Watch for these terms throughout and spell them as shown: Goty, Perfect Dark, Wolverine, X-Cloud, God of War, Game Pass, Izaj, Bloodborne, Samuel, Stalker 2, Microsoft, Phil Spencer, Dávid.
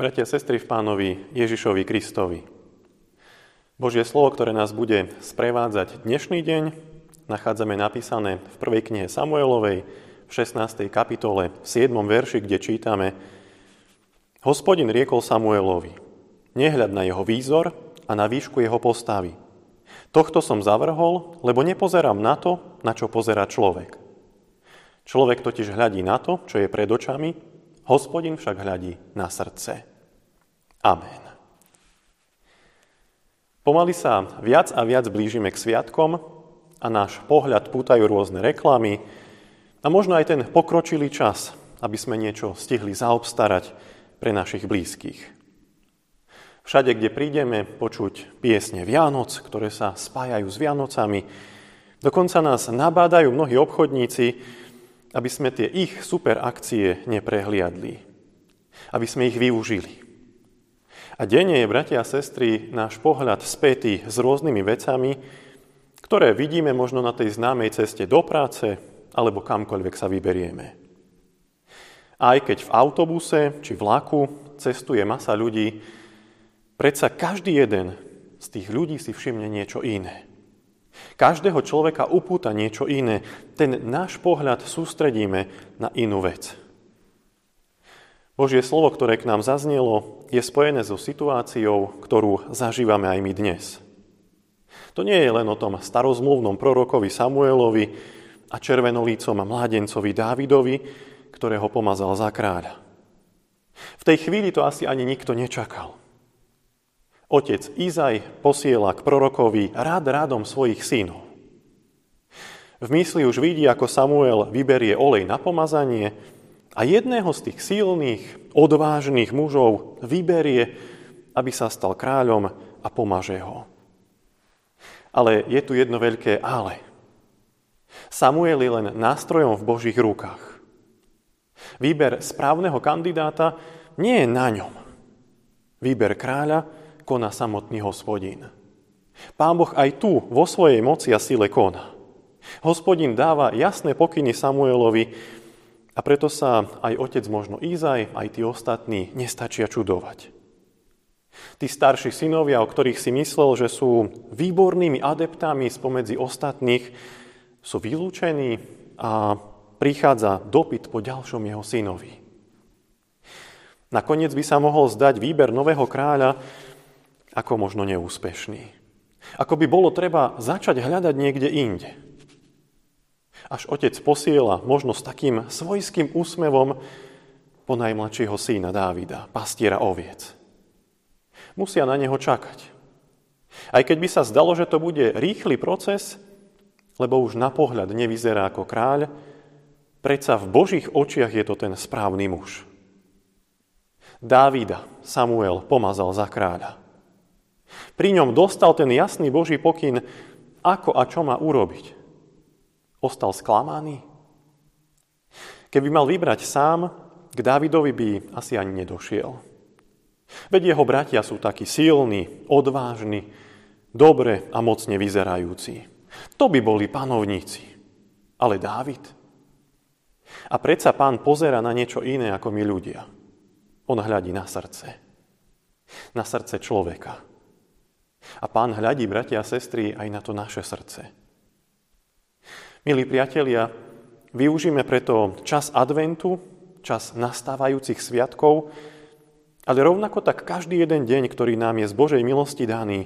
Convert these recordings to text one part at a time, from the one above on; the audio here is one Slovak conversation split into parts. Bratia a sestry v Pánovi Ježišovi Kristovi. Božie slovo, ktoré nás bude sprevádzať dnešný deň, nachádzame napísané v 1. knihe Samuelovej v 16. kapitole v 7. verši, kde čítame: Hospodin riekol Samuelovi: Nehľad na jeho výzor a na výšku jeho postavy. Tohto som zavrhol, lebo nepozerám na to, na čo pozerá človek. Človek totiž hľadí na to, čo je pred očami, Hospodin však hľadí na srdce. Amen. Pomaly sa viac a viac blížime k sviatkom a náš pohľad pútajú rôzne reklamy a možno aj ten pokročilý čas, aby sme niečo stihli zaobstarať pre našich blízkych. Všade, kde prídeme počuť piesne Vianoc, ktoré sa spájajú s Vianocami, dokonca nás nabádajú mnohí obchodníci, aby sme tie ich super akcie neprehliadli, aby sme ich využili. A denne je, bratia a sestry, náš pohľad spätý s rôznymi vecami, ktoré vidíme možno na tej známej ceste do práce alebo kamkoľvek sa vyberieme. Aj keď v autobuse či vlaku cestuje masa ľudí, predsa každý jeden z tých ľudí si všimne niečo iné. Každého človeka upúta niečo iné. Ten náš pohľad sústredíme na inú vec. Božie slovo, ktoré k nám zaznelo, je spojené so situáciou, ktorú zažívame aj my dnes. To nie je len o tom starozmluvnom prorokovi Samuelovi a červenolícom mládencovi Dávidovi, ktorého pomazal za kráľa. V tej chvíli to asi ani nikto nečakal. Otec Izaj posiela k prorokovi radom svojich synov. V mysli už vidí, ako Samuel vyberie olej na pomazanie, a jedného z tých silných, odvážnych mužov vyberie, aby sa stal kráľom a pomaže ho. Ale je tu jedno veľké ale. Samuel je len nástrojom v Božích rukách. Výber správneho kandidáta nie je na ňom. Výber kráľa koná samotný Hospodin. Pán Boh aj tu vo svojej moci a sile koná. Hospodin dáva jasné pokyny Samuelovi, a preto sa aj otec, možno Izaj, aj tí ostatní nestačia čudovať. Tí starší synovia, o ktorých si myslel, že sú výbornými adeptami spomedzi ostatných, sú vylúčení a prichádza dopyt po ďalšom jeho synovi. Nakoniec by sa mohol zdať výber nového kráľa ako možno neúspešný. Ako by bolo treba začať hľadať niekde inde. Až otec posiela možno s takým svojským úsmevom po najmladšieho syna Dávida, pastiera oviec. Musia na neho čakať. Aj keď by sa zdalo, že to bude rýchly proces, lebo už na pohľad nevyzerá ako kráľ, predsa v Božích očiach je to ten správny muž. Dávida Samuel pomazal za kráľa. Pri ňom dostal ten jasný Boží pokyn, ako a čo má urobiť. Ostal sklamaný? Keby mal vybrať sám, k Dávidovi by asi ani nedošiel. Veď jeho bratia sú takí silní, odvážni, dobre a mocne vyzerajúci. To by boli panovníci. Ale Dávid? A predsa Pán pozerá na niečo iné ako my ľudia. On hľadí na srdce. Na srdce človeka. A Pán hľadí, bratia a sestry, aj na to naše srdce. Milí priatelia, využíme preto čas adventu, čas nastávajúcich sviatkov, ale rovnako tak každý jeden deň, ktorý nám je z Božej milosti daný,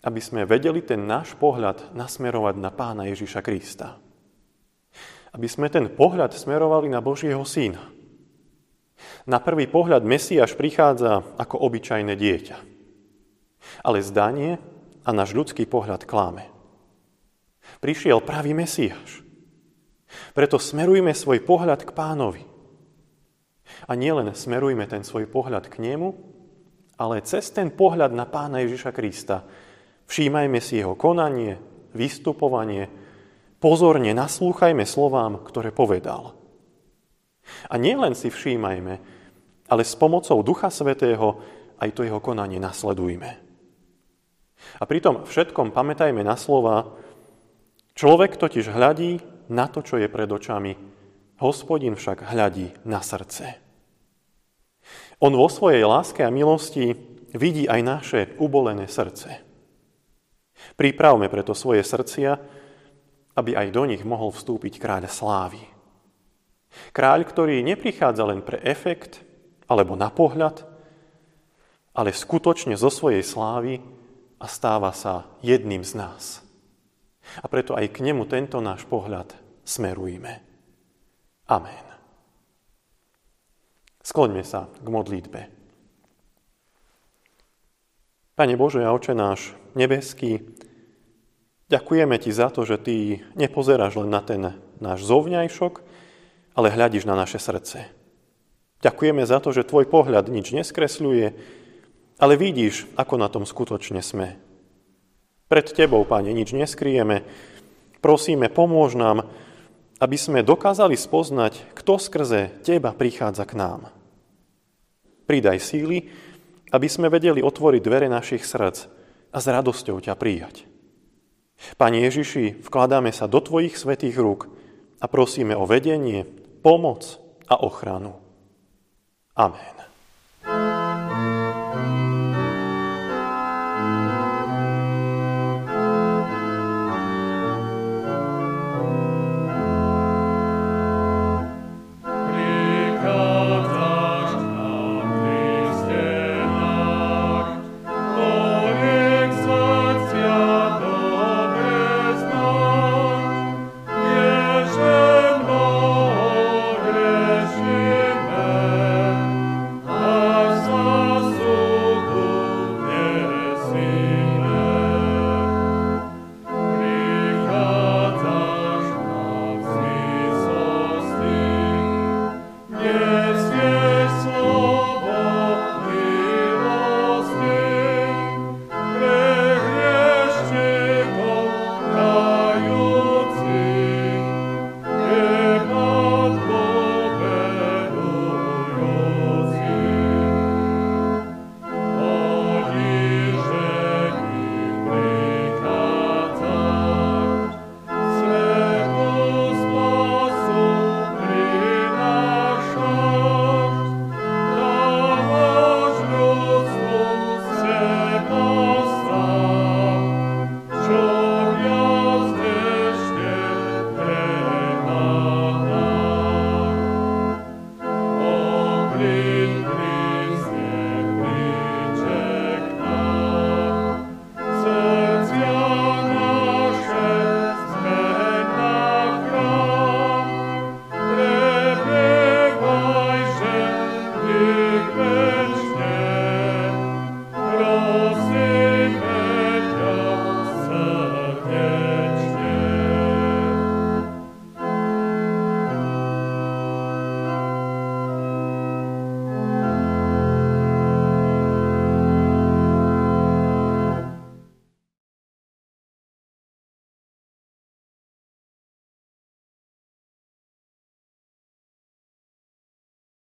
aby sme vedeli ten náš pohľad nasmerovať na Pána Ježiša Krista. Aby sme ten pohľad smerovali na Božieho Syna. Na prvý pohľad Mesiáš prichádza ako obyčajné dieťa. Ale zdanie a náš ľudský pohľad klame. Prišiel pravý Mesiáš. Preto smerujme svoj pohľad k Pánovi. A nielen smerujme ten svoj pohľad k nemu, ale cez ten pohľad na Pána Ježiša Krista všímajme si jeho konanie, vystupovanie, pozorne naslúchajme slovám, ktoré povedal. A nielen si všímajme, ale s pomocou Ducha Svätého aj to jeho konanie nasledujme. A pritom všetkom pamätajme na slova: Človek totiž hľadí na to, čo je pred očami, Hospodin však hľadí na srdce. On vo svojej láske a milosti vidí aj naše ubolené srdce. Pripravme preto svoje srdcia, aby aj do nich mohol vstúpiť kráľ slávy. Kráľ, ktorý neprichádza len pre efekt alebo na pohľad, ale skutočne zo svojej slávy a stáva sa jedným z nás. A preto aj k nemu tento náš pohľad smerujme. Amen. Skloňme sa k modlitbe. Pane Bože a Oče náš nebeský, ďakujeme Ti za to, že Ty nepozeráš len na ten náš zovňajšok, ale hľadíš na naše srdce. Ďakujeme za to, že Tvoj pohľad nič neskresľuje, ale vidíš, ako na tom skutočne sme. Pred Tebou, Pane, nič neskryjeme. Prosíme, pomôž nám, aby sme dokázali spoznať, kto skrze Teba prichádza k nám. Pridaj síly, aby sme vedeli otvoriť dvere našich srdc a s radosťou ťa prijať. Pane Ježiši, vkladáme sa do Tvojich svätých rúk a prosíme o vedenie, pomoc a ochranu. Amen.